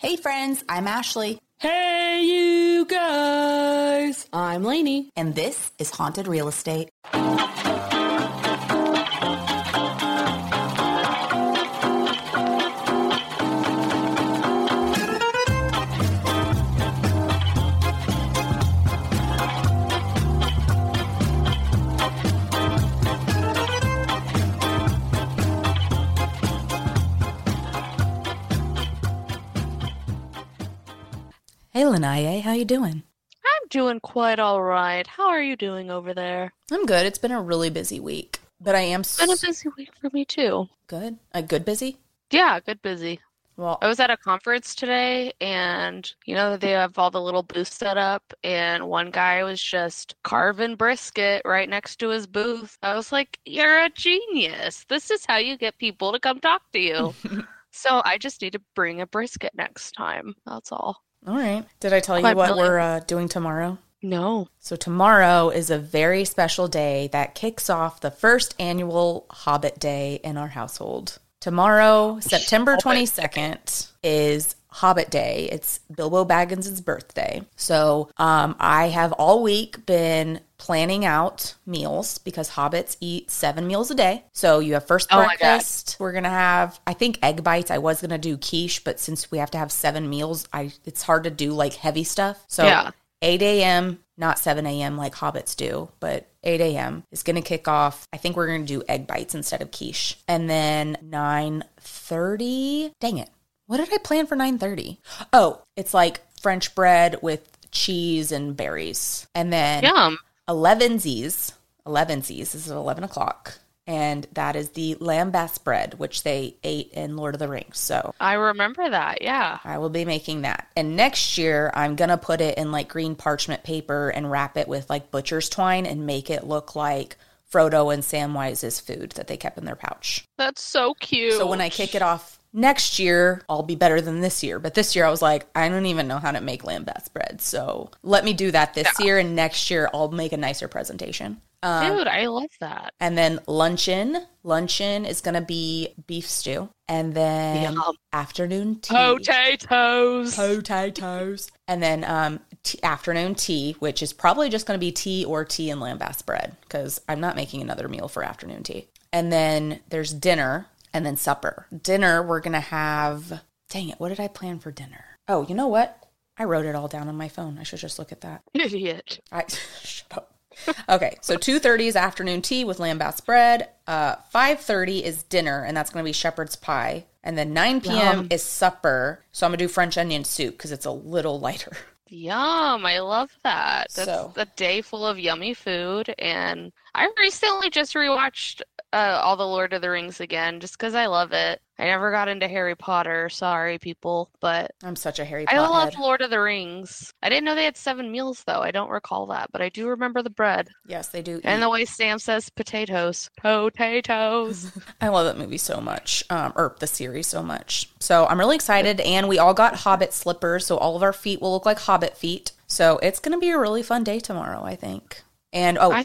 Hey friends, I'm Ashley. Hey you guys, I'm Lainey. And this is Haunted Real Estate. Hey, Lanaye, how you doing? I'm doing quite all right. How are you doing over there? I'm good. It's been a really busy week, but I am... It's been a busy week for me, too. Good? A good busy? Yeah, good busy. Well, I was at a conference today, and, you know, they have all the little booths set up, and one guy was just carving brisket right next to his booth. I was like, you're a genius. This is how you get people to come talk to you. So I just need to bring a brisket next time. That's all. All right. Did I tell you what we're doing tomorrow? No. So tomorrow is a very special day that kicks off the first annual Hobbit Day in our household. Tomorrow, September 22nd, is Hobbit Day. It's Bilbo Baggins' birthday. So I have all week been planning out meals because hobbits eat 7 meals a day. So you have first breakfast. We're going to have, I think, egg bites. I was going to do quiche, but since we have to have 7 meals, it's hard to do like heavy stuff. So 8 a.m., not 7 a.m. like hobbits do, but 8 a.m. is going to kick off. I think we're going to do egg bites instead of quiche. And then 9:30, dang it. What did I plan for 9:30? Oh, it's like French bread with cheese and berries. And then 11 Z's. This is 11 o'clock. And that is the lembas bread, which they ate in Lord of the Rings. So I remember that, yeah. I will be making that. And next year, I'm going to put it in like green parchment paper and wrap it with like butcher's twine and make it look like Frodo and Samwise's food that they kept in their pouch. That's so cute. So when I kick it off next year, I'll be better than this year. But this year, I was like, I don't even know how to make lambas bread. So let me do that this year. And next year, I'll make a nicer presentation. Dude, I love that. And then luncheon. Luncheon is going to be beef stew. And then afternoon tea. Potatoes. And then afternoon tea, which is probably just going to be tea and lambas bread. Because I'm not making another meal for afternoon tea. And then there's dinner. And then supper. Dinner, we're going to have... Dang it, what did I plan for dinner? Oh, you know what? I wrote it all down on my phone. I should just look at that. Idiot. Shut up. Okay, so 2:30 is afternoon tea with lambas bread. 5:30 is dinner, and that's going to be shepherd's pie. And then 9 p.m. is supper. So I'm going to do French onion soup because it's a little lighter. Yum, I love that. That's a day full of yummy food. And I recently just rewatched... all the Lord of the Rings again, just because I love it. I never got into Harry Potter. Sorry, people, but I'm such a Harry Potter. I love Lord of the Rings. I didn't know they had 7 meals, though. I don't recall that, but I do remember the bread. Yes, they do. And the way Sam says potatoes. Potatoes. I love that movie so much, or the series so much. So I'm really excited, and we all got Hobbit slippers, so all of our feet will look like Hobbit feet. So it's going to be a really fun day tomorrow, I think. And I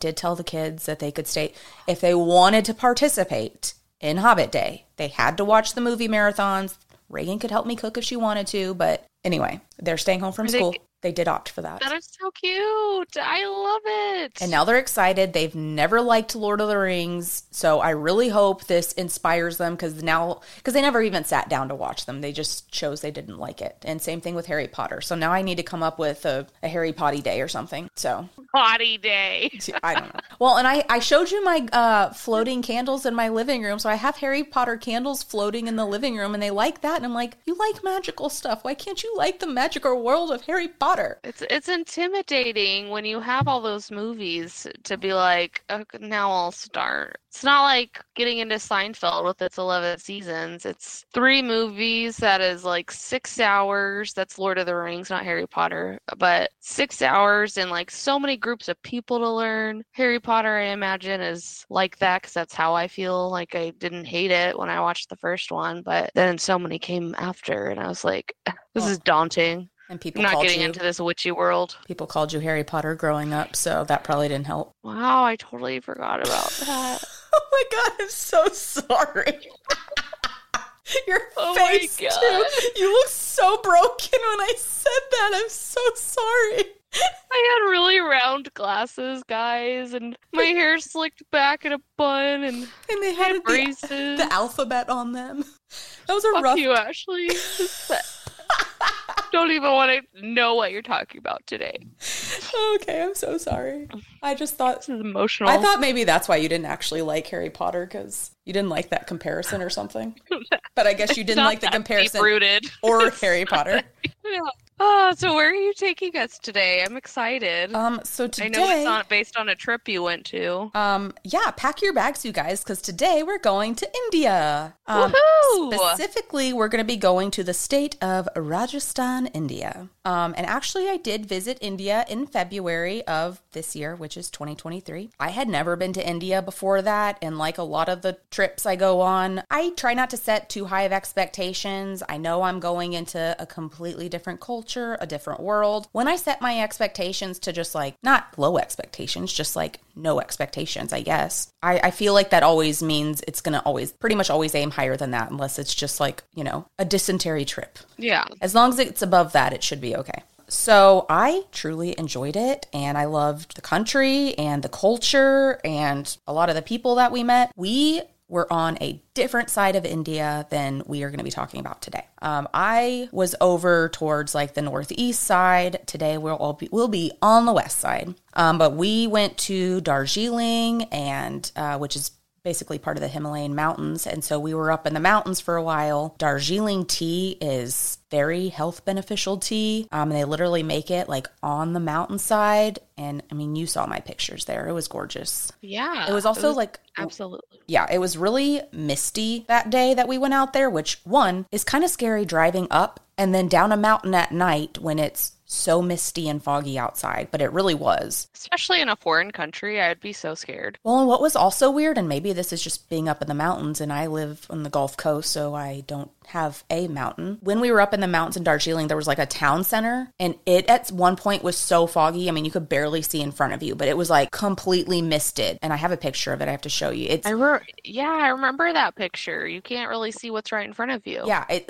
did tell the kids that they could stay if they wanted to participate in Hobbit Day. They had to watch the movie marathons. Reagan could help me cook if she wanted to, but anyway, they're staying home from school. They did opt for that. That is so cute. I love it. And now they're excited. They've never liked Lord of the Rings, so I really hope this inspires them because they never even sat down to watch them. They just chose they didn't like it. And same thing with Harry Potter. So now I need to come up with a Harry Potty Day or something. So Potty Day. I don't know. Well, and I showed you my floating candles in my living room. So I have Harry Potter candles floating in the living room, and they like that. And I'm like, you like magical stuff. Why can't you like the magical world of Harry Potter? It's intimidating when you have all those movies to be like, oh, now I'll start. It's not like getting into Seinfeld with its 11 seasons. It's 3 movies. That is like 6 hours. That's Lord of the Rings, not Harry Potter. But 6 hours and like so many groups of people to learn. Harry Potter, I imagine, is like that because that's how I feel. Like I didn't hate it when I watched the first one, but then so many came after and I was like, this is daunting. And people not getting into this witchy world. People called you Harry Potter growing up, so that probably didn't help. Wow, I totally forgot about that. Oh my God, I'm so sorry. Your face, my God. Too. You look so broken when I said that. I'm so sorry. I had really round glasses, guys, and my hair slicked back in a bun, and they had braces. The alphabet on them. That was a rough... Fuck you, Ashley. Don't even want to know what you're talking about today. Okay, I'm so sorry. I just thought... This is emotional. I thought maybe that's why you didn't actually like Harry Potter, because you didn't like that comparison or something. But I guess you didn't like the comparison or Harry Potter. Yeah. Oh, so where are you taking us today? I'm excited. So today, I know it's not based on a trip you went to. Yeah, pack your bags, you guys, because today we're going to India. Woohoo! Specifically, we're going to be going to the state of Rajasthan, India. And actually, I did visit India in February of this year, which is 2023. I had never been to India before that, and like a lot of the trips I go on, I try not to set too high of expectations. I know I'm going into a completely different culture, a different world. When I set my expectations to just like, not low expectations, just like no expectations, I guess, I feel like that always means it's going to always pretty much always aim higher than that, unless it's just like, you know, a dysentery trip. Yeah. As long as it's above that, it should be okay. So I truly enjoyed it, and I loved the country and the culture and a lot of the people that we met. We were on a different side of India than we are going to be talking about today. I was over towards like the northeast side. Today we'll be on the west side. But we went to Darjeeling, and which is basically part of the Himalayan mountains. And so we were up in the mountains for a while. Darjeeling tea is very health beneficial tea. And they literally make it like on the mountainside. And I mean, you saw my pictures there. It was gorgeous. Yeah. It was also absolutely. Yeah. It was really misty that day that we went out there, which one is kind of scary driving up and then down a mountain at night when it's so misty and foggy outside, but it really was. Especially in a foreign country, I'd be so scared. Well, and what was also weird, and maybe this is just being up in the mountains, and I live on the Gulf Coast, so I don't have a mountain. When we were up in the mountains in Darjeeling, there was like a town center, and it at one point was so foggy. I mean, you could barely see in front of you, but it was like completely misted. And I have a picture of it I have to show you. I remember that picture. You can't really see what's right in front of you. Yeah, it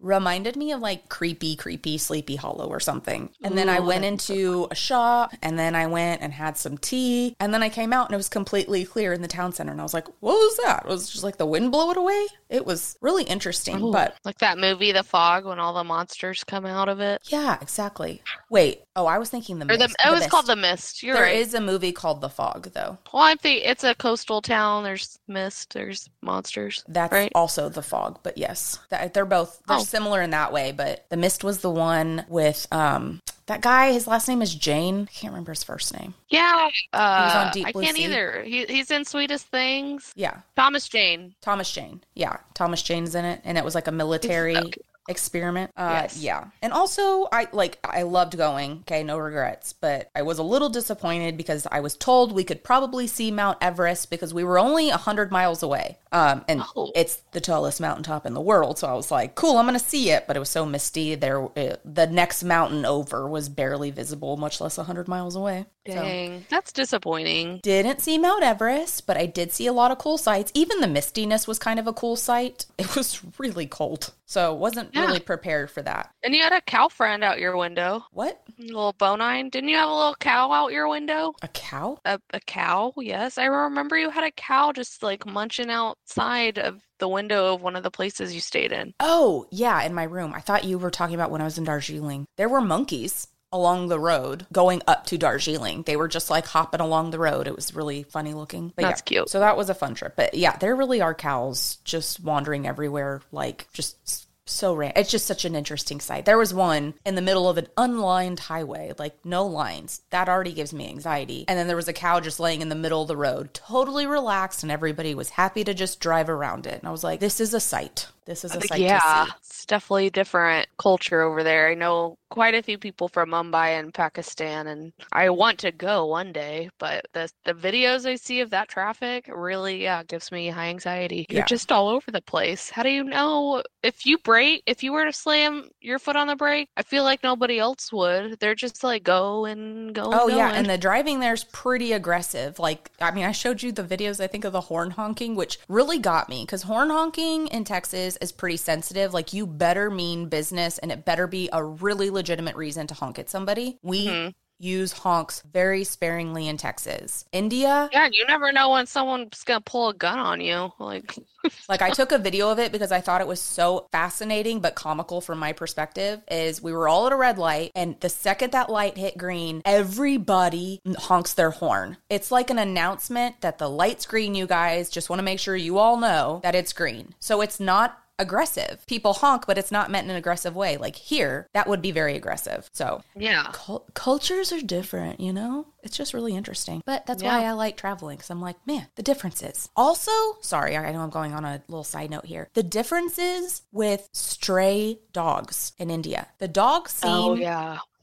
reminded me of like creepy Sleepy Hollow or something. And then I went into a shop, and then I went and had some tea, and then I came out and it was completely clear in the town center, and I was like, what was that? It was just like the wind blew it away. It was really interesting. Ooh, but like that movie The Fog, when all the monsters come out of it. Yeah, exactly. Wait, I was thinking The Mist. Called The Mist. You're right. There is a movie called The Fog though. Well, I'm thinking it's a coastal town. There's mist, there's monsters. That's right? Also The Fog, but yes. They're both similar in that way, but The Mist was the one with that guy, his last name is Jane. I can't remember his first name. Yeah. He was on Deep Blue Sea. Either. He's in Sweetest Things. Yeah. Thomas Jane. Yeah. Thomas Jane's in it. And it was like a military experiment. Yes. Yeah. And also, I loved going. Okay, no regrets. But I was a little disappointed because I was told we could probably see Mount Everest because we were only 100 miles away. It's the tallest mountaintop in the world. So I was like, cool, I'm going to see it. But it was so misty. The next mountain over was barely visible, much less 100 miles away. Dang, so, that's disappointing. Didn't see Mount Everest, but I did see a lot of cool sights. Even the mistiness was kind of a cool sight. It was really cold. So wasn't really prepared for that. And you had a cow friend out your window. What? A little bonine. Didn't you have a little cow out your window? A cow? A cow, yes. I remember you had a cow just like munching outside of the window of one of the places you stayed in. Oh, yeah, in my room. I thought you were talking about when I was in Darjeeling. There were monkeys along the road going up to Darjeeling. They were just like hopping along the road. It was really funny looking. But that's cute. So that was a fun trip. But yeah, there really are cows just wandering everywhere, like just so random. It's just such an interesting sight. There was one in the middle of an unlined highway, like no lines. That already gives me anxiety. And then there was a cow just laying in the middle of the road, totally relaxed, and everybody was happy to just drive around it. And I was like, this is a sight. This is a sight to see. It's definitely a different culture over there. I know quite a few people from Mumbai and Pakistan, and I want to go one day, but the videos I see of that traffic really gives me high anxiety. You're just all over the place. How do you know if you brake, if you were to slam your foot on the brake? I feel like nobody else would. They're just like going. Oh, yeah, and the driving there's pretty aggressive. Like, I mean, I showed you the videos, I think, of the horn honking, which really got me, because horn honking in Texas is pretty sensitive. Like, you better mean business, and it better be a really legitimate reason to honk at somebody. We use honks very sparingly in Texas. India. Yeah, you never know when someone's going to pull a gun on you. Like I took a video of it because I thought it was so fascinating but comical from my perspective. Is we were all at a red light, and the second that light hit green, everybody honks their horn. It's like an announcement that the light's green, you guys. Just want to make sure you all know that it's green. So it's not aggressive. People honk, but it's not meant in an aggressive way. Like here, that would be very aggressive. So yeah, cultures are different, you know? It's just really interesting. But that's why I like traveling, because I'm like, man, the differences. Also, sorry, I know I'm going on a little side note here. The differences with stray dogs in India. The dogs seem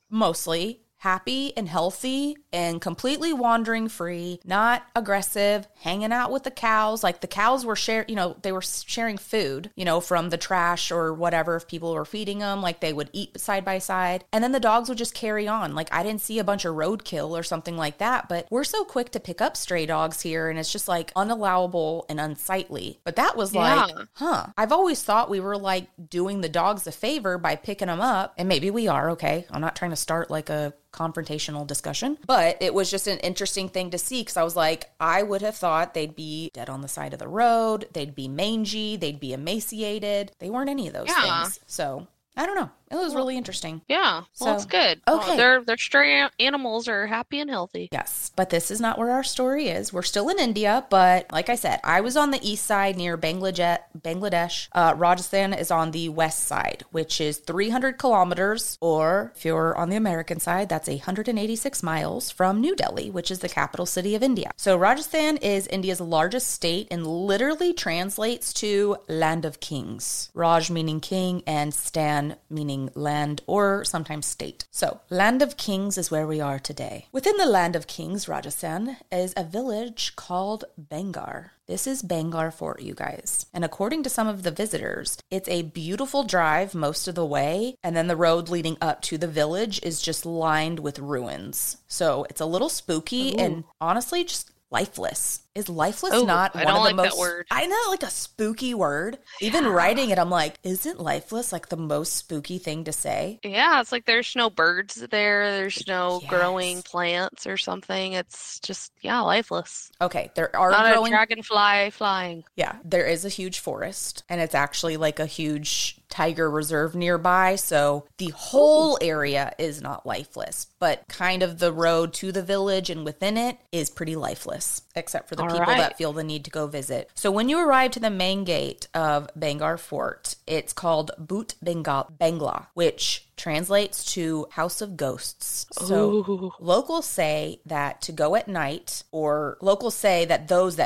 mostly happy and healthy and completely wandering free, not aggressive, hanging out with the cows. Like the cows were sharing food, from the trash or whatever. If people were feeding them, like they would eat side by side. And then the dogs would just carry on. Like I didn't see a bunch of roadkill or something like that, but we're so quick to pick up stray dogs here, and it's just like unallowable and unsightly. But that was I've always thought we were like doing the dogs a favor by picking them up. And maybe we are, okay. I'm not trying to start like a confrontational discussion, but it was just an interesting thing to see, because I was like, I would have thought they'd be dead on the side of the road, they'd be mangy, they'd be emaciated. They weren't any of those things. So I don't know. It was really interesting. Yeah. Well, it's good. Okay. Well, their stray animals are happy and healthy. Yes. But this is not where our story is. We're still in India. But like I said, I was on the east side near Bangladesh. Rajasthan is on the west side, which is 300 kilometers. Or if you're on the American side, that's 186 miles from New Delhi, which is the capital city of India. So Rajasthan is India's largest state and literally translates to land of kings. Raj meaning king and Stan meaning land or sometimes state. So, Land of Kings is where we are today. Within the Land of Kings, Rajasthan, is a village called Bhangarh. This is Bhangarh Fort, you guys. And according to some of the visitors, it's a beautiful drive most of the way, and then the road leading up to the village is just lined with ruins. So, it's a little spooky and honestly just lifeless. Is lifeless not one of the most... Word. I know, like a spooky word. Even writing it, I'm like, isn't lifeless like the most spooky thing to say? Yeah, it's like there's no birds there. There's no growing plants or something. It's just, lifeless. Okay, there are not a dragonfly flying. Yeah, there is a huge forest, and it's actually like a huge tiger reserve nearby, so the whole area is not lifeless, but kind of the road to the village and within it is pretty lifeless, except for the people that feel the need to go visit. So when you arrive to the main gate of Bhangarh Fort, it's called Bhut Bangla, which translates to House of Ghosts. So locals say that those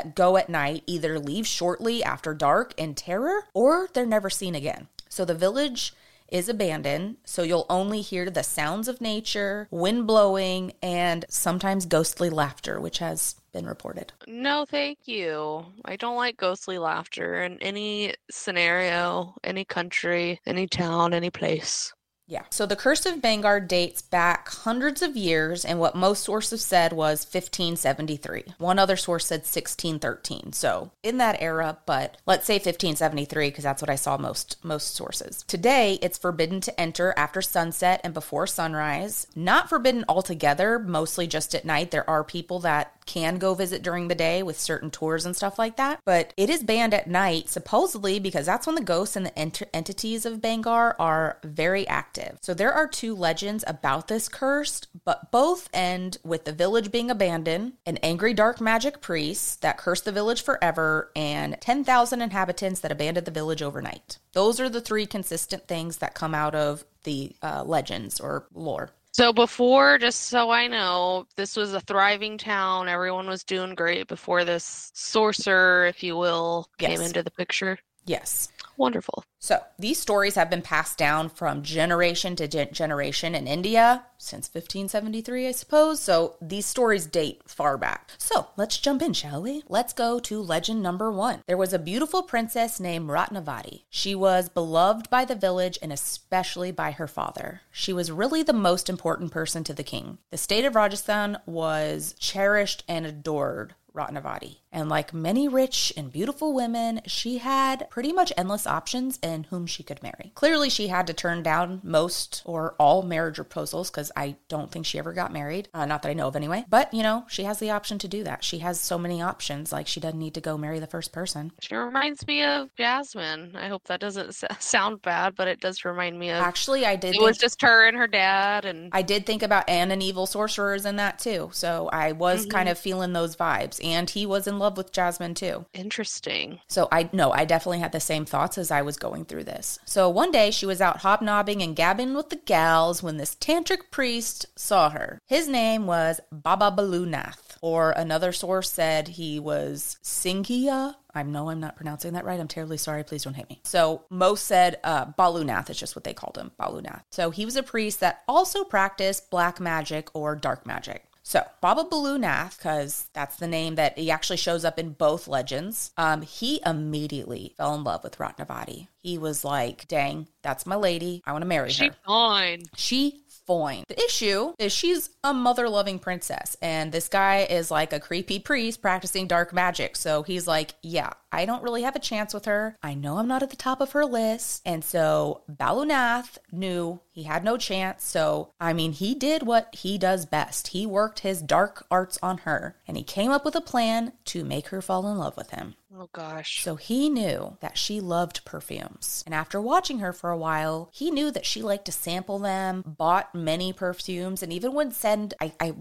that go at night either leave shortly after dark in terror or they're never seen again. So the village is abandoned, so you'll only hear the sounds of nature, wind blowing, and sometimes ghostly laughter, which has been reported. No, thank you. I don't like ghostly laughter in any scenario, any country, any town, any place. Yeah. So the curse of Bhangarh dates back hundreds of years, and what most sources said was 1573. One other source said 1613. So in that era, but let's say 1573 because that's what I saw most sources. Today, it's forbidden to enter after sunset and before sunrise. Not forbidden altogether, mostly just at night. There are people that can go visit during the day with certain tours and stuff like that. But it is banned at night, supposedly, because that's when the ghosts and the entities of Bhangarh are very active. So there are two legends about this curse, but both end with the village being abandoned, an angry dark magic priest that cursed the village forever, and 10,000 inhabitants that abandoned the village overnight. Those are the three consistent things that come out of the legends or lore. So before, just so I know, this was a thriving town. Everyone was doing great before this sorcerer, if you will, came into the picture. Yes. Wonderful. So these stories have been passed down from generation to generation in India since 1573, I suppose. So these stories date far back. So let's jump in, shall we? Let's go to legend number one. There was a beautiful princess named Ratnavati. She was beloved by the village and especially by her father. She was really the most important person to the king. The state of Rajasthan was cherished and adored Ratnavati. And like many rich and beautiful women, she had pretty much endless options in whom she could marry. Clearly, she had to turn down most or all marriage proposals because I don't think she ever got married. Not that I know of anyway. But, you know, she has the option to do that. She has so many options. Like, she doesn't need to go marry the first person. She reminds me of Jasmine. I hope that doesn't sound bad, but it does remind me of... Actually, I did... It was just her and her dad and... I did think about Anne and Evil Sorcerers in that, too. So I was kind of feeling those vibes. And he was in love with Jasmine too. Interesting. So I definitely had the same thoughts as I was going through this. So one day she was out hobnobbing and gabbing with the gals when this tantric priest saw her. His name was Baba Balanath, or another source said he was Singia. I know I'm not pronouncing that right. I'm terribly sorry. Please don't hate me. So most said Balanath is just what they called him, Balanath. So he was a priest that also practiced black magic or dark magic. So, Baba Balanath, because that's the name that he actually shows up in both legends, he immediately fell in love with Ratnavati. He was like, dang, that's my lady. I want to marry her. She's fine. The issue is she's a mother-loving princess, and this guy is like a creepy priest practicing dark magic. So he's like, yeah, I don't really have a chance with her. I know I'm not at the top of her list. And so Balanath knew he had no chance. So, I mean, he did what he does best. He worked his dark arts on her, and he came up with a plan to make her fall in love with him. Oh, gosh. So he knew that she loved perfumes. And after watching her for a while, he knew that she liked to sample them, bought many perfumes, and even would send, I'm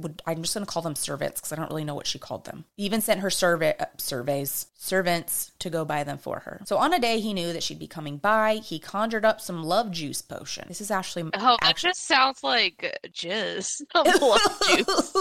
just going to call them servants because I don't really know what she called them. He even sent her servants to go buy them for her. So on a day he knew that she'd be coming by, he conjured up some love juice potion. This is actually... Oh, that just sounds like jizz. Love juice.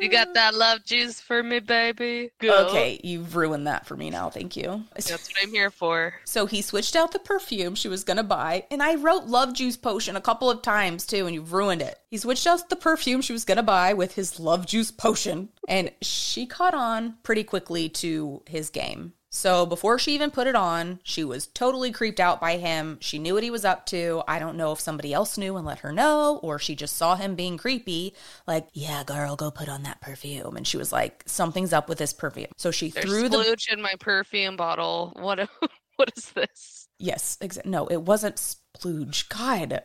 You got that love juice for me, baby? Go. Okay, you've ruined that for me now. Thank you. That's what I'm here for. So he switched out the perfume she was going to buy, and I wrote love juice potion a couple of times too, and you've ruined it. He switched out the perfume she was going to buy with his love juice potion, and she caught on pretty quickly to his game. So before she even put it on, she was totally creeped out by him. She knew what he was up to. I don't know if somebody else knew and let her know, or she just saw him being creepy. Like, yeah, girl, go put on that perfume. And she was like, something's up with this perfume. So she threw the... splooge in my perfume bottle. What is this? Yes. No, it wasn't splooge. God.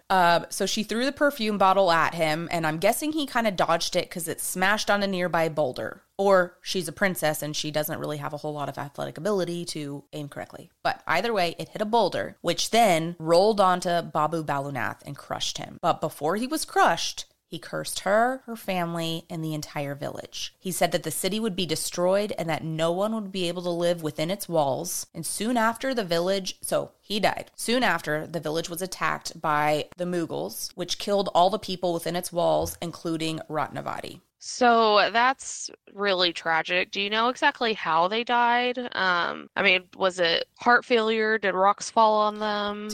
So she threw the perfume bottle at him, and I'm guessing he kind of dodged it because it smashed on a nearby boulder. Or she's a princess and she doesn't really have a whole lot of athletic ability to aim correctly. But either way, it hit a boulder, which then rolled onto Babu Balanath and crushed him. But before he was crushed, he cursed her, her family, and the entire village. He said that the city would be destroyed and that no one would be able to live within its walls. And soon after the village... So... He died. Soon after, the village was attacked by the Mughals, which killed all the people within its walls, including Ratnavati. So that's really tragic. Do you know exactly how they died? I mean, was it heart failure? Did rocks fall on them?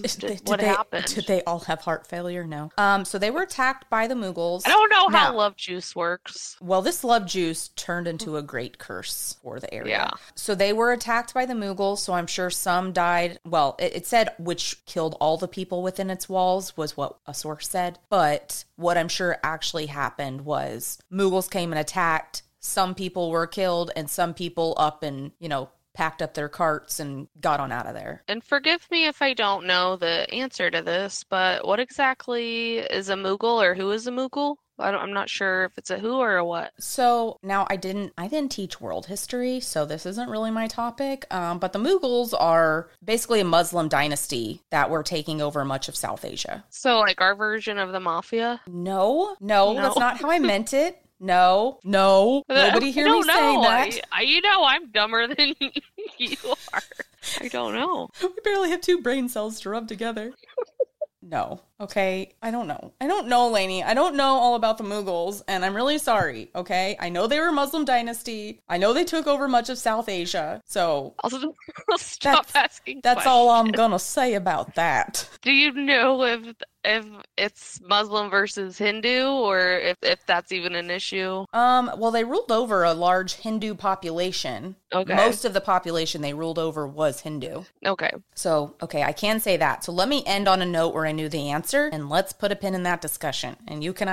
What happened? Did they all have heart failure? No. So they were attacked by the Mughals. I don't know how love juice works. Well, this love juice turned into a great curse for the area. Yeah. So they were attacked by the Mughals, so I'm sure some died. Well, it said which killed all the people within its walls was what a source said. But what I'm sure actually happened was Mughals came and attacked. Some people were killed and some people up and, you know, packed up their carts and got on out of there. And forgive me if I don't know the answer to this, but what exactly is a Mughal or who is a Mughal? I'm not sure if it's a who or a what. So now I didn't teach world history, so this isn't really my topic. But the Mughals are basically a Muslim dynasty that were taking over much of South Asia. So like our version of the mafia? No. That's not how I meant it. No. Nobody hear me saying that. I'm dumber than you are. I don't know. We barely have two brain cells to rub together. No. Okay, I don't know. I don't know, Lainey. I don't know all about the Mughals, and I'm really sorry, okay? I know they were a Muslim dynasty. I know they took over much of South Asia, so... Also, stop asking that's questions. All I'm gonna say about that. Do you know if it's Muslim versus Hindu, or if that's even an issue? Well, they ruled over a large Hindu population. Okay. Most of the population they ruled over was Hindu. Okay. So, okay, I can say that. So let me end on a note where I knew the answer, and let's put a pin in that discussion. And you and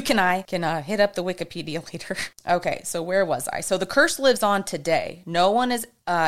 I can hit up the Wikipedia later. Okay, so where was I? So the curse lives on today. No one is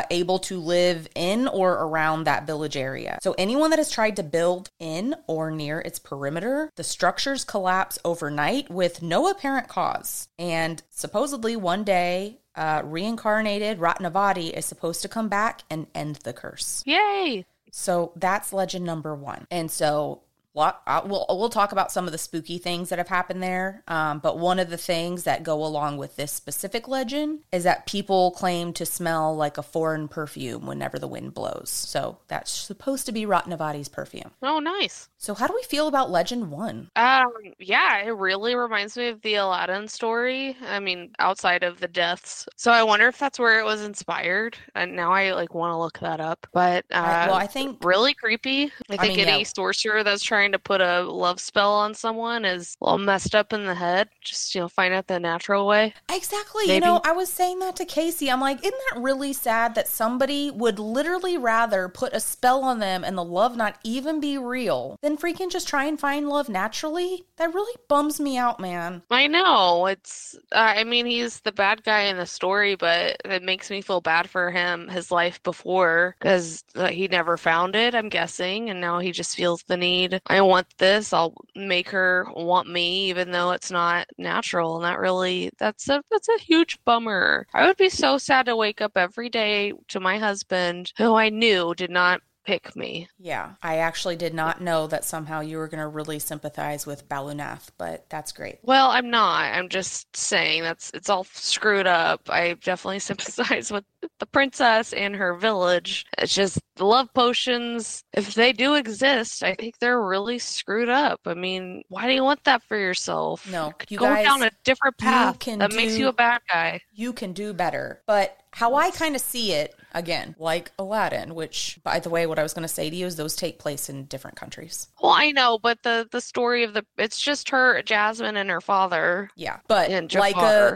able to live in or around that village area. So anyone that has tried to build in or near its perimeter, the structures collapse overnight with no apparent cause. And supposedly one day, reincarnated Ratnavati is supposed to come back and end the curse. Yay! So that's legend number one. And so... We'll talk about some of the spooky things that have happened there, but one of the things that go along with this specific legend is that people claim to smell like a foreign perfume whenever the wind blows. So that's supposed to be Ratnavati's perfume. Oh, nice. So how do we feel about legend one? Yeah, it really reminds me of the Aladdin story. I mean, outside of the deaths. So I wonder if that's where it was inspired. And now I want to look that up. But I think really creepy. I think any sorcerer that's trying to put a love spell on someone is a little messed up in the head. Just, find out the natural way. Exactly. Maybe. I was saying that to Casey. I'm like, isn't that really sad that somebody would literally rather put a spell on them and the love not even be real than freaking just try and find love naturally? That really bums me out, man. I know. It's, he's the bad guy in the story, but it makes me feel bad for him, his life before, because he never found it, I'm guessing, and now he just feels the need. I want this. I'll make her want me, even though it's not natural. And that's a huge bummer. I would be so sad to wake up every day to my husband, who I knew did not pick me. Yeah, I actually did not know that somehow you were going to really sympathize with Balanath, but that's great. Well, I'm not. I'm just saying it's all screwed up. I definitely sympathize with the princess and her village. It's just the love potions, if they do exist, I think they're really screwed up. I mean, why do you want that for yourself? No, you go down a different path that makes you a bad guy. You can do better, but how I kind of see it, again, like Aladdin, which, by the way, what I was going to say to you is those take place in different countries. Well, I know, but the story of it's just her, Jasmine, and her father. Yeah, but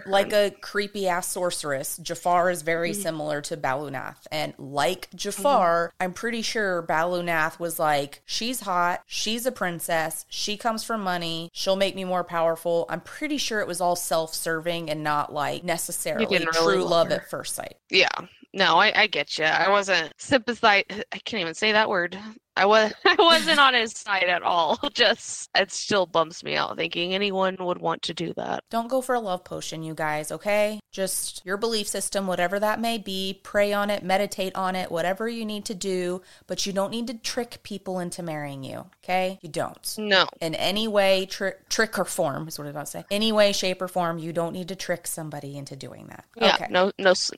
like a creepy-ass sorceress, Jafar is very similar to Balanath. And like Jafar, I'm pretty sure Balanath was like, she's hot, she's a princess, she comes for money, she'll make me more powerful. I'm pretty sure it was all self-serving and not like necessarily true love at first sight. Yeah. No, I get you. I wasn't sympathized. I can't even say that word. I wasn't on his side at all. Just, it still bumps me out thinking anyone would want to do that. Don't go for a love potion, you guys, okay? Just your belief system, whatever that may be, pray on it, meditate on it, whatever you need to do, but you don't need to trick people into marrying you, okay? You don't. No. In any way, trick or form is what I was about to say. Any way, shape, or form, you don't need to trick somebody into doing that. Yeah, okay. No,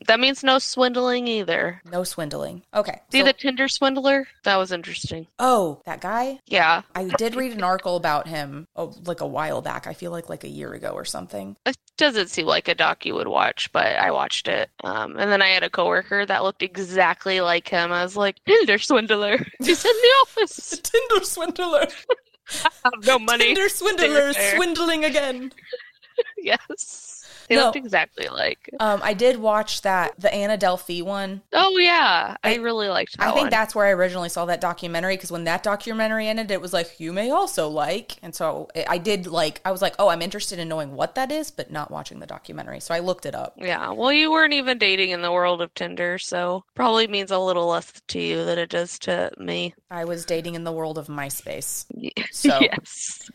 that means no swindling either. No swindling. Okay. See the Tinder Swindler? That was interesting. Oh, that guy? Yeah. I did read an article about him a while back. I feel like a year ago or something. It doesn't seem like a doc you would watch, but I watched it. And then I had a coworker that looked exactly like him. I was like, Tinder Swindler. He's in the office. Tinder Swindler. I have no money. Tinder Swindler is swindling again. Yes. They looked exactly like. I did watch the Anna Delphi one. Oh, yeah. I really liked that one. I think that's where I originally saw that documentary, because when that documentary ended, it was like, you may also like. And so I was like, oh, I'm interested in knowing what that is, but not watching the documentary. So I looked it up. Yeah. Well, you weren't even dating in the world of Tinder, so probably means a little less to you than it does to me. I was dating in the world of MySpace. So. Yes.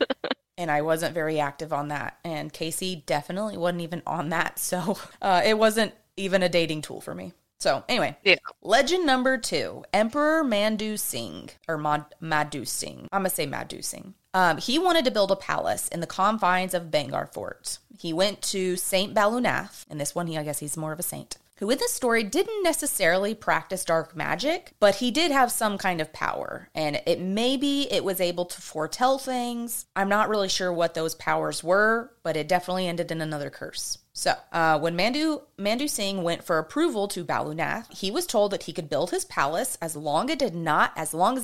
And I wasn't very active on that. And Casey definitely wasn't even on that. So it wasn't even a dating tool for me. So anyway, yeah. Legend number two, Emperor Mandu Singh, or Madhu Singh. I'm going to say Madhu Singh. He wanted to build a palace in the confines of Bhangarh Fort. He went to Saint Balanath, and this one, I guess he's more of a saint, who in this story didn't necessarily practice dark magic, but he did have some kind of power, and it was able to foretell things. I'm not really sure what those powers were, but it definitely ended in another curse. So, when Mandu Singh went for approval to Balanath, he was told that he could build his palace as long as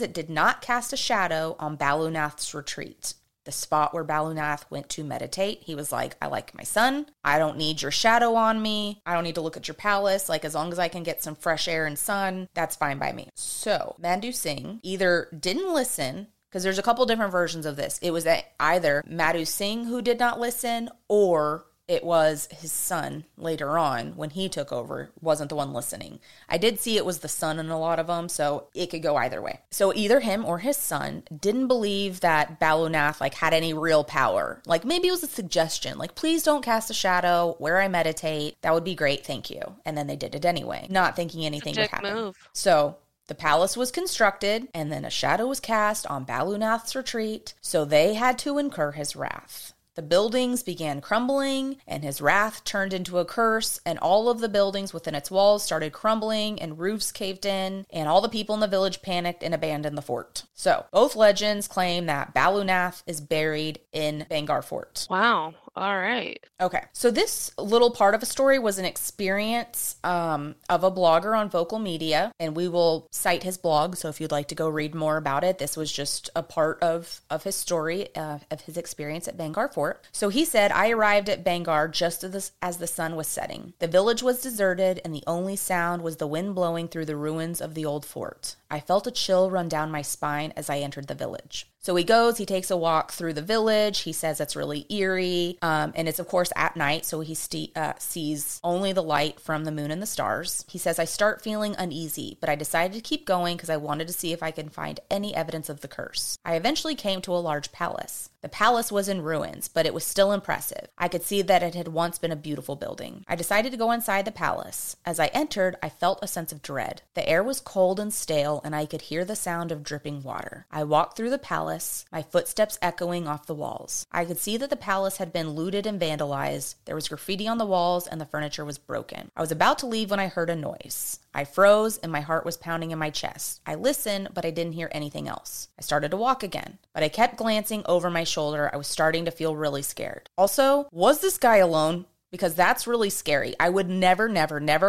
it did not cast a shadow on Balanath's retreat. The spot where Balanath went to meditate, he was like, I like my sun. I don't need your shadow on me. I don't need to look at your palace. Like, as long as I can get some fresh air and sun, that's fine by me. So Mandu Singh either didn't listen, because there's a couple different versions of this. It was either Madhu Singh who did not listen, or it was his son later on when he took over, wasn't the one listening. I did see it was the son in a lot of them, so it could go either way. So either him or his son didn't believe that Balanath had any real power. Maybe it was a suggestion, please don't cast a shadow where I meditate. That would be great, thank you. And then they did it anyway, not thinking anything would happen. Move. So the palace was constructed, and then a shadow was cast on Balanath's retreat, so they had to incur his wrath. The buildings began crumbling, and his wrath turned into a curse, and all of the buildings within its walls started crumbling, and roofs caved in, and all the people in the village panicked and abandoned the fort. So, both legends claim that Balanath is buried in Bhangarh Fort. Wow. All right. Okay. So this little part of a story was an experience of a blogger on Vocal Media, and we will cite his blog. So if you'd like to go read more about it, this was just a part of his story, of his experience at Bhangarh Fort. So he said, I arrived at Bhangarh just as the sun was setting. The village was deserted, and the only sound was the wind blowing through the ruins of the old fort. I felt a chill run down my spine as I entered the village. So he takes a walk through the village. He says it's really eerie, and it's, of course, at night, so he sees only the light from the moon and the stars. He says, I start feeling uneasy, but I decided to keep going because I wanted to see if I can find any evidence of the curse. I eventually came to a large palace. The palace was in ruins, but it was still impressive. I could see that it had once been a beautiful building. I decided to go inside the palace. As I entered, I felt a sense of dread. The air was cold and stale, and I could hear the sound of dripping water. I walked through the palace, my footsteps echoing off the walls. I could see that the palace had been looted and vandalized. There was graffiti on the walls, and the furniture was broken. I was about to leave when I heard a noise. I froze, and my heart was pounding in my chest. I listened, but I didn't hear anything else. I started to walk again, but I kept glancing over my shoulder. I was starting to feel really scared. Also, was this guy alone? Because that's really scary. I would never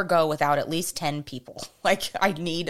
go without at least 10 people. I need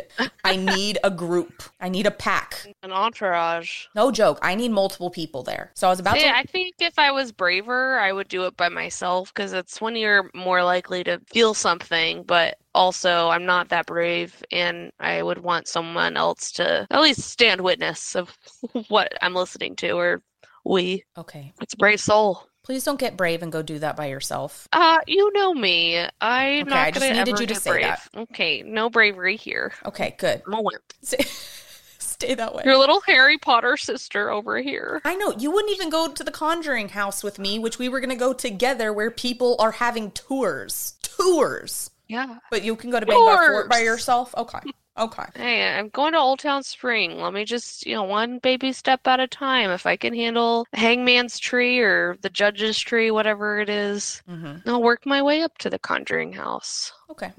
a group. I need a pack. An entourage. No joke. I need multiple people there. So I was about to... I think if I was braver, I would do it by myself, because it's when you're more likely to feel something, but also I'm not that brave, and I would want someone else to at least stand witness of what I'm listening to, or we. Okay. It's a brave soul. Please don't get brave and go do that by yourself. You know me. I'm not going to ever get brave. That. Okay, no bravery here. Okay, good. I'm a wimp. Stay that way. Your little Harry Potter sister over here. I know. You wouldn't even go to the Conjuring House with me, which we were going to go together, where people are having tours. Tours. Yeah. But you can go to Bangor Fort by yourself? Okay. Okay. Hey, I'm going to Old Town Spring. Let me just, one baby step at a time. If I can handle Hangman's Tree or the Judge's Tree, whatever it is, I'll work my way up to the Conjuring House. Okay.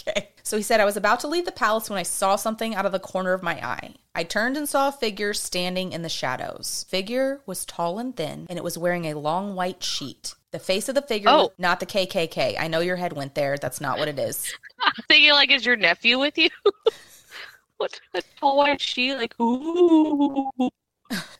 Okay. So he said, I was about to leave the palace when I saw something out of the corner of my eye. I turned and saw a figure standing in the shadows. Figure was tall and thin, and it was wearing a long white sheet. The face of the figure, not the KKK. I know your head went there. That's not what it is. I'm thinking, is your nephew with you? What a tall white sheet, ooh.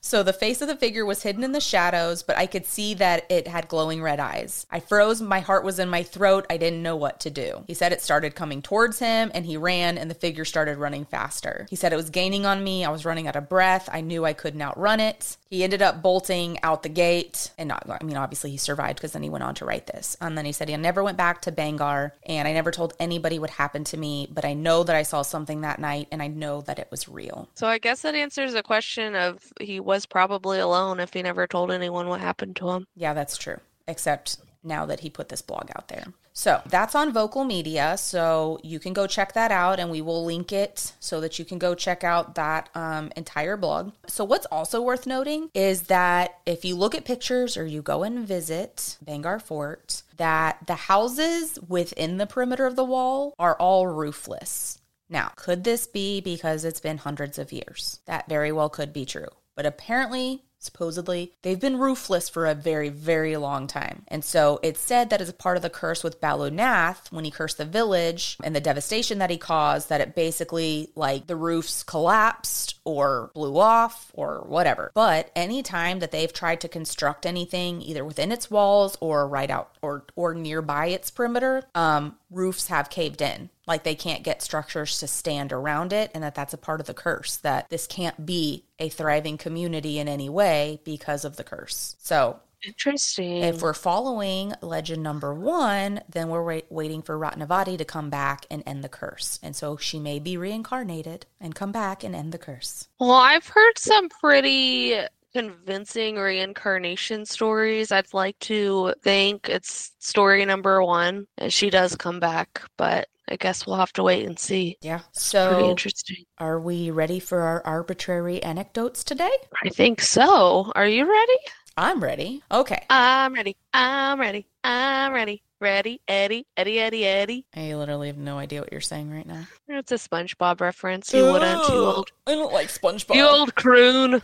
So the face of the figure was hidden in the shadows, but I could see that it had glowing red eyes. I froze. My heart was in my throat. I didn't know what to do. He said it started coming towards him, and he ran, and the figure started running faster. He said it was gaining on me. I was running out of breath. I knew I couldn't outrun it. He ended up bolting out the gate, and obviously he survived, because then he went on to write this. And then he said he never went back to Bhangarh, and I never told anybody what happened to me, but I know that I saw something that night, and I know that it was real. So I guess that answers the question of, he was probably alone if he never told anyone what happened to him. Yeah, that's true. Except now that he put this blog out there. So that's on Vocal Media. So you can go check that out, and we will link it so that you can go check out that entire blog. So what's also worth noting is that if you look at pictures or you go and visit Bhangarh Fort, that the houses within the perimeter of the wall are all roofless. Now, could this be because it's been hundreds of years? That very well could be true. But apparently, supposedly, they've been roofless for a very, very long time. And so it's said that as a part of the curse with Balanath, when he cursed the village and the devastation that he caused, that it basically, like, the roofs collapsed or blew off or whatever. But any time that they've tried to construct anything, either within its walls or right out or nearby its perimeter, roofs have caved in. Like, they can't get structures to stand around it, and that's a part of the curse, that this can't be a thriving community in any way because of the curse. So, interesting. If we're following legend number one, then we're waiting for Ratnavati to come back and end the curse. And so she may be reincarnated and come back and end the curse. Well, I've heard some pretty convincing reincarnation stories. I'd like to think it's story number one, and she does come back, but I guess we'll have to wait and see. Yeah. So, pretty interesting. Are we ready for our arbitrary anecdotes today? I think so. Are you ready? I'm ready. Okay. I'm ready. Ready, Eddie. I literally have no idea what you're saying right now. It's a SpongeBob reference. You wouldn't. Too old. I don't like SpongeBob. You old croon.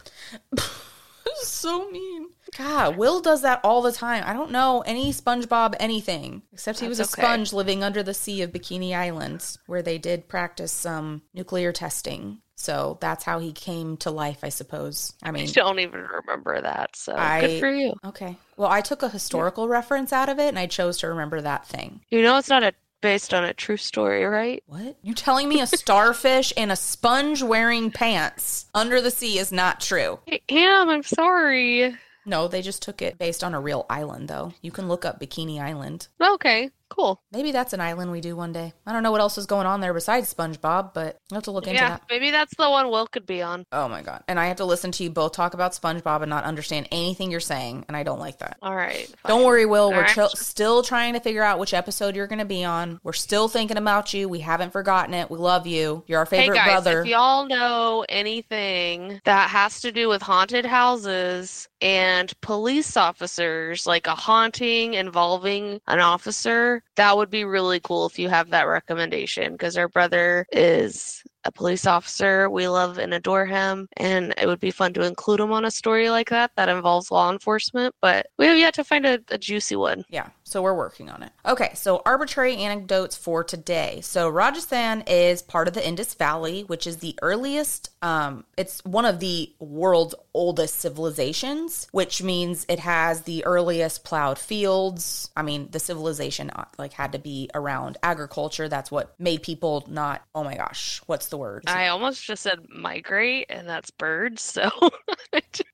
So mean. God, Will does that all the time. I don't know any SpongeBob anything, except he was a sponge living under the sea of Bikini Island, where they did practice some nuclear testing. So that's how he came to life, I suppose. I mean, I don't even remember that, so good for you. Okay. Well, I took a historical reference out of it, and I chose to remember that thing. You know it's not based on a true story, right? What? You're telling me a starfish and a sponge wearing pants under the sea is not true? I am. I'm sorry. No, they just took it based on a real island, though. You can look up Bikini Island. Okay, cool. Maybe that's an island we do one day. I don't know what else is going on there besides SpongeBob, but I'll have to look into that. Yeah, maybe that's the one Will could be on. Oh, my God. And I have to listen to you both talk about SpongeBob and not understand anything you're saying, and I don't like that. All right. Fine. Don't worry, Will. We're still trying to figure out which episode you're going to be on. We're still thinking about you. We haven't forgotten it. We love you. You're our favorite brother. If y'all know anything that has to do with haunted houses and police officers, like a haunting involving an officer, that would be really cool if you have that recommendation, because our brother is a police officer. We love and adore him, and it would be fun to include him on a story like that involves law enforcement, but we have yet to find a juicy one. Yeah, so we're working on it. Okay, so arbitrary anecdotes for today. So Rajasthan is part of the Indus Valley, which is the earliest, it's one of the world's oldest civilizations, which means it has the earliest plowed fields. I mean, the civilization had to be around agriculture. That's what made people not, oh my gosh, what's the word? I almost just said migrate, and that's birds. So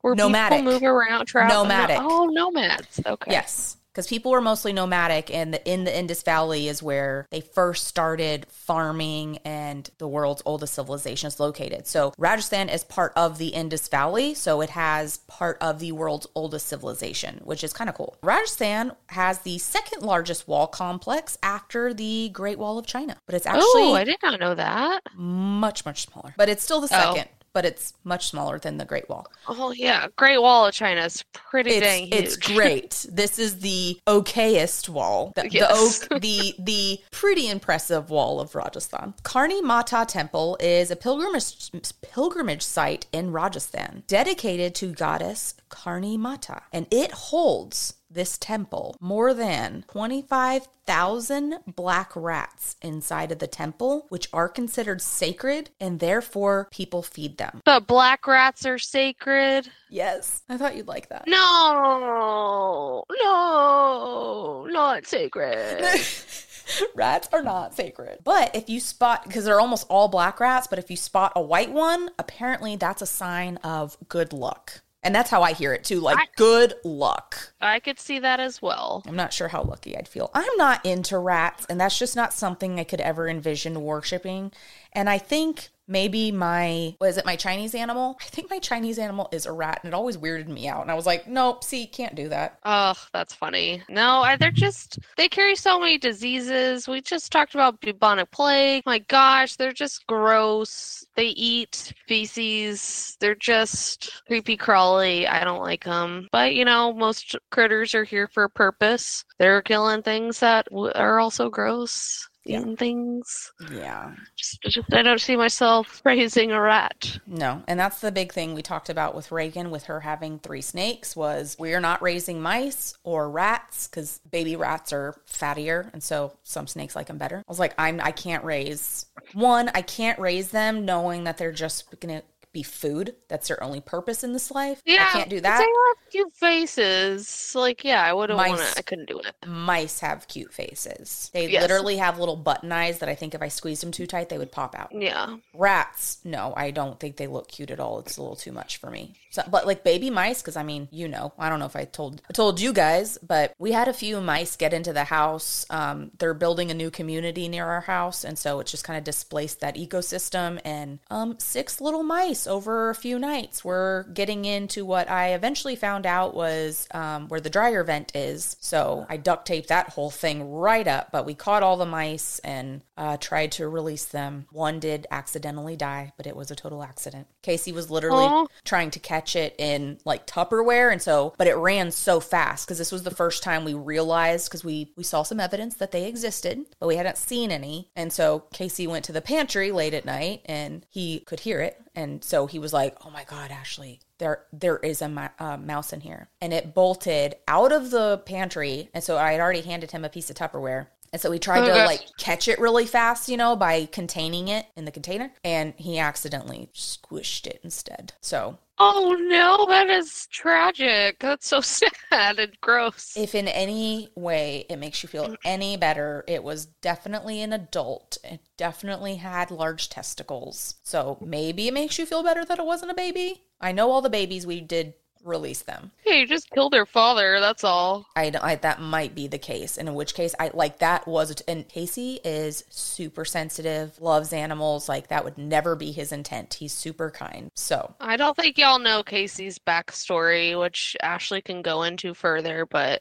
where nomadic. People move around, travel. Nomadic. Oh, nomads. Okay. Yes. Because people were mostly nomadic, and in the Indus Valley is where they first started farming, and the world's oldest civilization is located. So Rajasthan is part of the Indus Valley, so it has part of the world's oldest civilization, which is kind of cool. Rajasthan has the second largest wall complex after the Great Wall of China, but it's actually... Oh, I did not know that. Much, much smaller, but it's still the second. But it's much smaller than the Great Wall. Oh, yeah. Great Wall of China is dang huge. It's great. This is the okayest wall. The pretty impressive wall of Rajasthan. Karni Mata Temple is a pilgrimage site in Rajasthan dedicated to goddess Karni Mata. And it holds... this temple, more than 25,000 black rats inside of the temple, which are considered sacred, and therefore people feed them. But black rats are sacred? Yes. I thought you'd like that. No, not sacred. Rats are not sacred. But if you spot, because they're almost all black rats, but if you spot a white one, apparently that's a sign of good luck. And that's how I hear it, too. Good luck. I could see that as well. I'm not sure how lucky I'd feel. I'm not into rats, and that's just not something I could ever envision worshipping. And I think... Maybe my Chinese animal? I think my Chinese animal is a rat, and it always weirded me out. And I was like, nope, see, can't do that. Oh, that's funny. No, they carry so many diseases. We just talked about bubonic plague. My gosh, they're just gross. They eat feces. They're just creepy crawly. I don't like them. But, you know, most critters are here for a purpose. They're killing things that are also gross. Yeah. Things. Yeah. Just, I don't see myself raising a rat. No. And that's the big thing we talked about with Reagan, with her having 3 snakes, was we're not raising mice or rats because baby rats are fattier. And so some snakes like them better. I was like, I can't raise them knowing that they're just going to be food. That's their only purpose in this life. Yeah, I can't do that. They have cute faces. Like, yeah, I wouldn't want to. I couldn't do it. Mice have cute faces. They literally have little button eyes that I think if I squeezed them too tight, they would pop out. Yeah. Rats, no, I don't think they look cute at all. It's a little too much for me. So, but like baby mice, because I mean, you know, I don't know if I told you guys, but we had a few mice get into the house. They're building a new community near our house, and so it just kind of displaced that ecosystem. And 6 little mice. Over a few nights, we're getting into what I eventually found out was where the dryer vent is. So I duct taped that whole thing right up, but we caught all the mice and tried to release them. One did accidentally die, but it was a total accident. Casey was literally trying to catch it in like Tupperware, and so, but it ran so fast because this was the first time we realized, because we saw some evidence that they existed, but we hadn't seen any. And so Casey went to the pantry late at night and he could hear it. And so he was like, oh my God, Ashley, there is a mouse in here. And it bolted out of the pantry. And so I had already handed him a piece of Tupperware. And so we tried to like catch it really fast, you know, by containing it in the container. And he accidentally squished it instead. So. Oh no, that is tragic. That's so sad and gross. If in any way it makes you feel any better, it was definitely an adult. It definitely had large testicles. So maybe it makes you feel better that it wasn't a baby. I know all the babies we did release them. Yeah, you just killed their father, that's all. I that might be the case, and in which case I like that was, and Casey is super sensitive, loves animals, like that would never be his intent. He's super kind. So I don't think y'all know Casey's backstory, which Ashley can go into further, but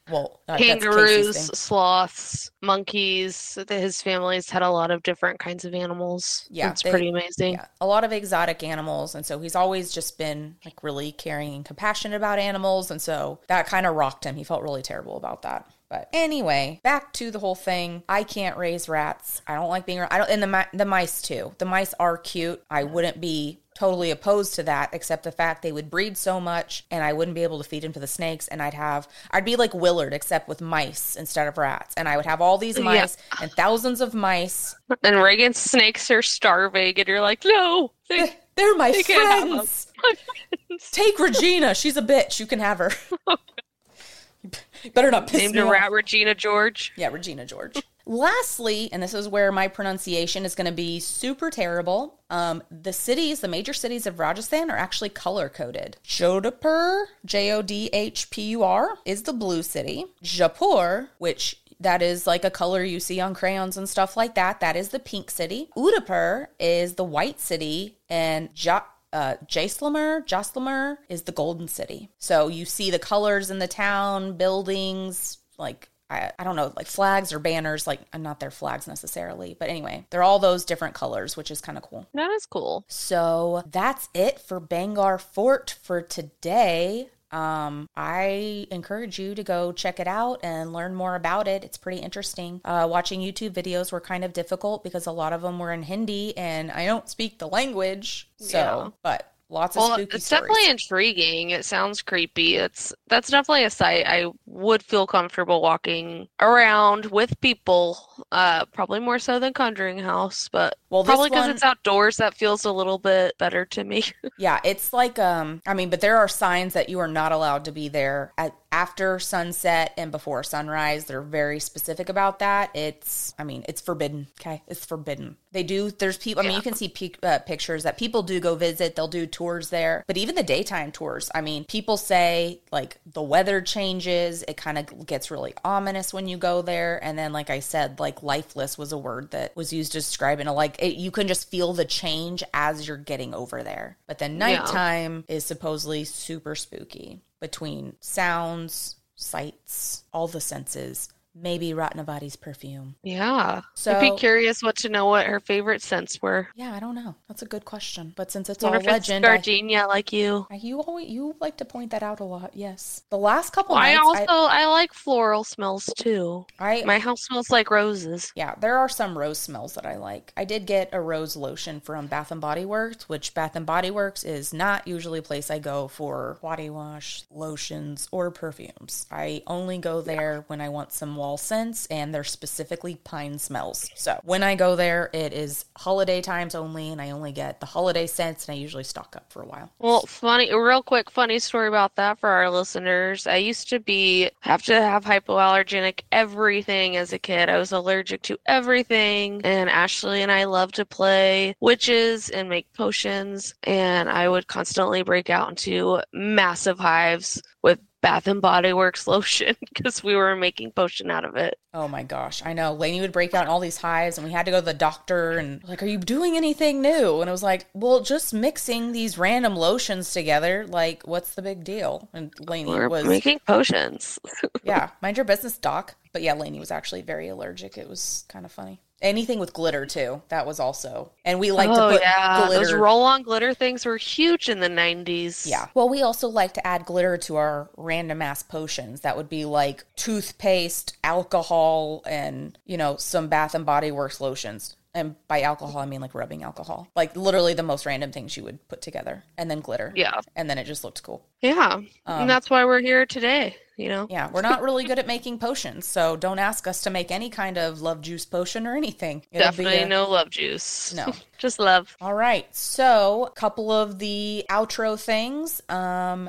kangaroos, sloths, monkeys, his family's had a lot of different kinds of animals. Yeah, it's pretty amazing. Yeah, a lot of exotic animals, and so he's always just been like really caring and compassionate about animals, and so that kind of rocked him. He felt really terrible about that. But anyway, back to the whole thing. I can't raise rats. I don't like being around. And the mice too. The mice are cute. I wouldn't be totally opposed to that, except the fact they would breed so much and I wouldn't be able to feed them to the snakes, and I'd be like Willard except with mice instead of rats, and I would have all these mice and thousands of mice. And Reagan's snakes are starving and you're like, no, they're my friends. Take Regina. She's a bitch. You can have her. You better not piss me off. Named a rat Regina George. Yeah, Regina George. Lastly, and this is where my pronunciation is going to be super terrible, the major cities of Rajasthan are actually color-coded. Jodhpur, Jodhpur, is the blue city. Jaipur, which that is like a color you see on crayons and stuff like that. That is the pink city. Udaipur is the white city, and Jaisalmer is the golden city. So you see the colors in the town, buildings, like, I don't know, like flags or banners, like not their flags necessarily, but anyway, they're all those different colors, which is kind of cool. That is cool. So that's it for Bhangarh Fort for today. I encourage you to go check it out and learn more about it. It's pretty interesting. Watching YouTube videos were kind of difficult because a lot of them were in Hindi and I don't speak the language. So, but lots of spooky stories. It's definitely intriguing. It sounds creepy. That's definitely a site I would feel comfortable walking around with people, probably more so than Conjuring House, but probably because it's outdoors, that feels a little bit better to me. Yeah, it's like, but there are signs that you are not allowed to be there at after sunset and before sunrise. They're very specific about that. It's forbidden. Okay. It's forbidden. They do. There's people, you can see pictures that people do go visit. They'll do tours there, but even the daytime tours, people say like the weather changes. It kind of gets really ominous when you go there. And then, like I said, like lifeless was a word that was used to describe it. You can just feel the change as you're getting over there. But then nighttime is supposedly super spooky. Between sounds, sights, all the senses, maybe Ratnavati's perfume. Yeah. So I'd be curious what her favorite scents were. Yeah, I don't know. That's a good question. But since it's all legend, gardenia, like you. You like to point that out a lot. Yes. The last couple nights. I like floral smells too. My house smells like roses. Yeah, there are some rose smells that I like. I did get a rose lotion from Bath and Body Works, which Bath and Body Works is not usually a place I go for body wash, lotions, or perfumes. I only go there when I want some wall scents, and they're specifically pine smells. So when I go there, it is holiday times only, and I only get the holiday scents, and I usually stock up for a while. Well, funny story about that for our listeners. I used to have hypoallergenic everything as a kid. I was allergic to everything, and Ashley and I loved to play witches and make potions, and I would constantly break out into massive hives with Bath and Body Works lotion because we were making potion out of it. Oh my gosh. I know. Lainey would break out in all these hives and we had to go to the doctor and like, are you doing anything new? And I was like, well, just mixing these random lotions together. Like, what's the big deal? And Lainey was making potions. Yeah. Mind your business, doc. But yeah, Lainey was actually very allergic. It was kind of funny. Anything with glitter, too. That was also. And we liked to put glitter. Those roll-on glitter things were huge in the 90s. Yeah. Well, we also like to add glitter to our random-ass potions. That would be like toothpaste, alcohol, and, some Bath and Body Works lotions. And by alcohol, I mean like rubbing alcohol. Like literally the most random things you would put together. And then glitter. Yeah. And then it just looked cool. Yeah. And that's why we're here today, Yeah. We're not really good at making potions. So don't ask us to make any kind of love juice potion or anything. It'll definitely no love juice. No. Just love. All right. So a couple of the outro things.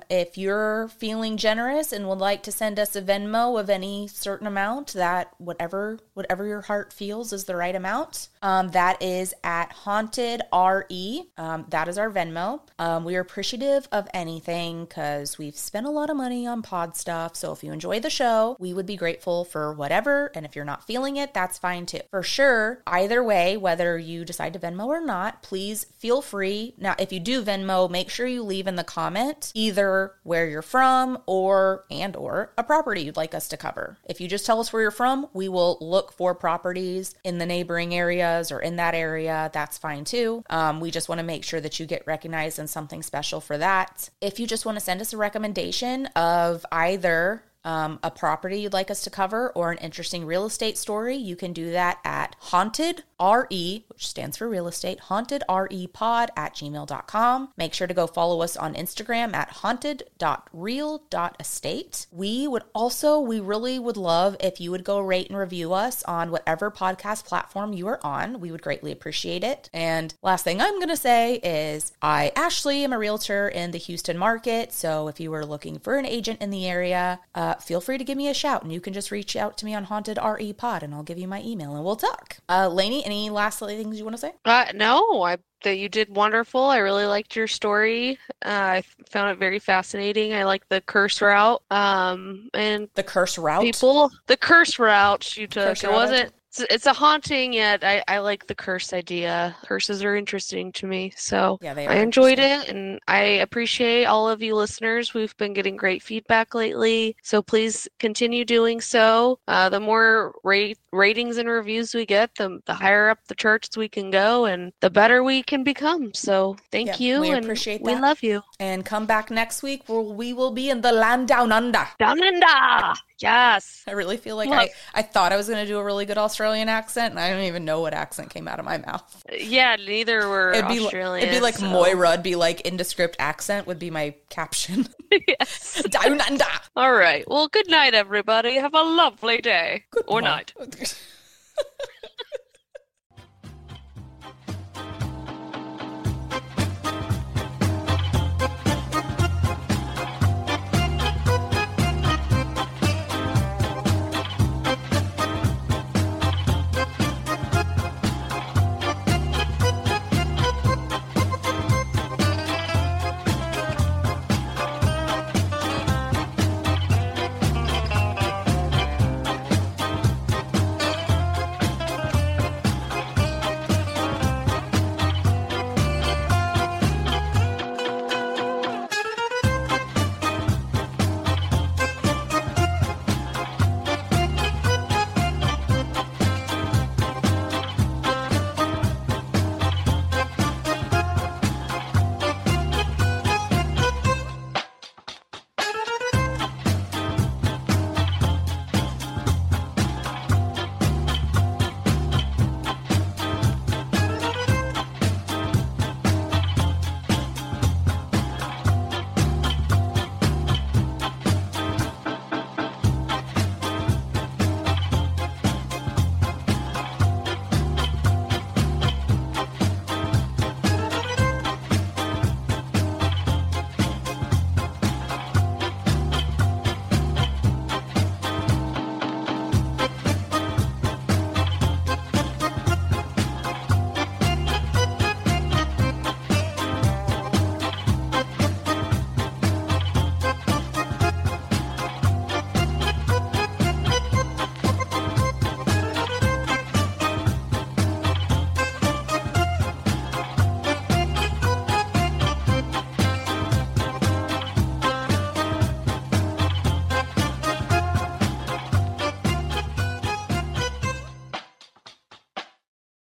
If you're feeling generous and would like to send us a Venmo of any certain amount, that whatever your heart feels is the right amount. That is at HauntedRE. That is our Venmo. We are appreciative of anything because we've spent a lot of money on pod stuff. So if you enjoy the show, we would be grateful for whatever. And if you're not feeling it, that's fine too. For sure, either way, whether you decide to Venmo or not, please feel free. Now, if you do Venmo, make sure you leave in the comment either where you're from or a property you'd like us to cover. If you just tell us where you're from, we will look for properties in the neighboring area. Or in that area, that's fine too. We just want to make sure that you get recognized in something special for that. If you just want to send us a recommendation of either a property you'd like us to cover or an interesting real estate story, you can do that at HauntedRE, which stands for real estate, hauntedrepod@gmail.com. Make sure to go follow us on Instagram at haunted.real.estate. We really would love if you would go rate and review us on whatever podcast platform you are on. We would greatly appreciate it. And last thing I'm going to say is I, Ashley, am a realtor in the Houston market. So if you were looking for an agent in the area, feel free to give me a shout and you can just reach out to me on HauntedREpod and I'll give you my email and we'll talk. Lainey, any last things you want to say? No, that you did wonderful. I really liked your story. I found it very fascinating. I like the curse route. And the curse route? The curse route you took. Curse route? It's a haunting, yet I like the curse idea. Curses are interesting to me, so yeah, I enjoyed it, and I appreciate all of you listeners. We've been getting great feedback lately, so please continue doing so. The more ratings and reviews we get, the higher up the charts we can go, and the better we can become. So thank you, we appreciate that. We love you. And come back next week where we will be in the land down under. Down under! Yes. I really feel like I thought I was going to do a really good Australian accent, and I don't even know what accent came out of my mouth. Yeah, neither were Australian. It'd be like Moira. It'd be like indescript accent would be my caption. Yes. Down under. All right. Well, good night, everybody. Have a lovely day. Good night.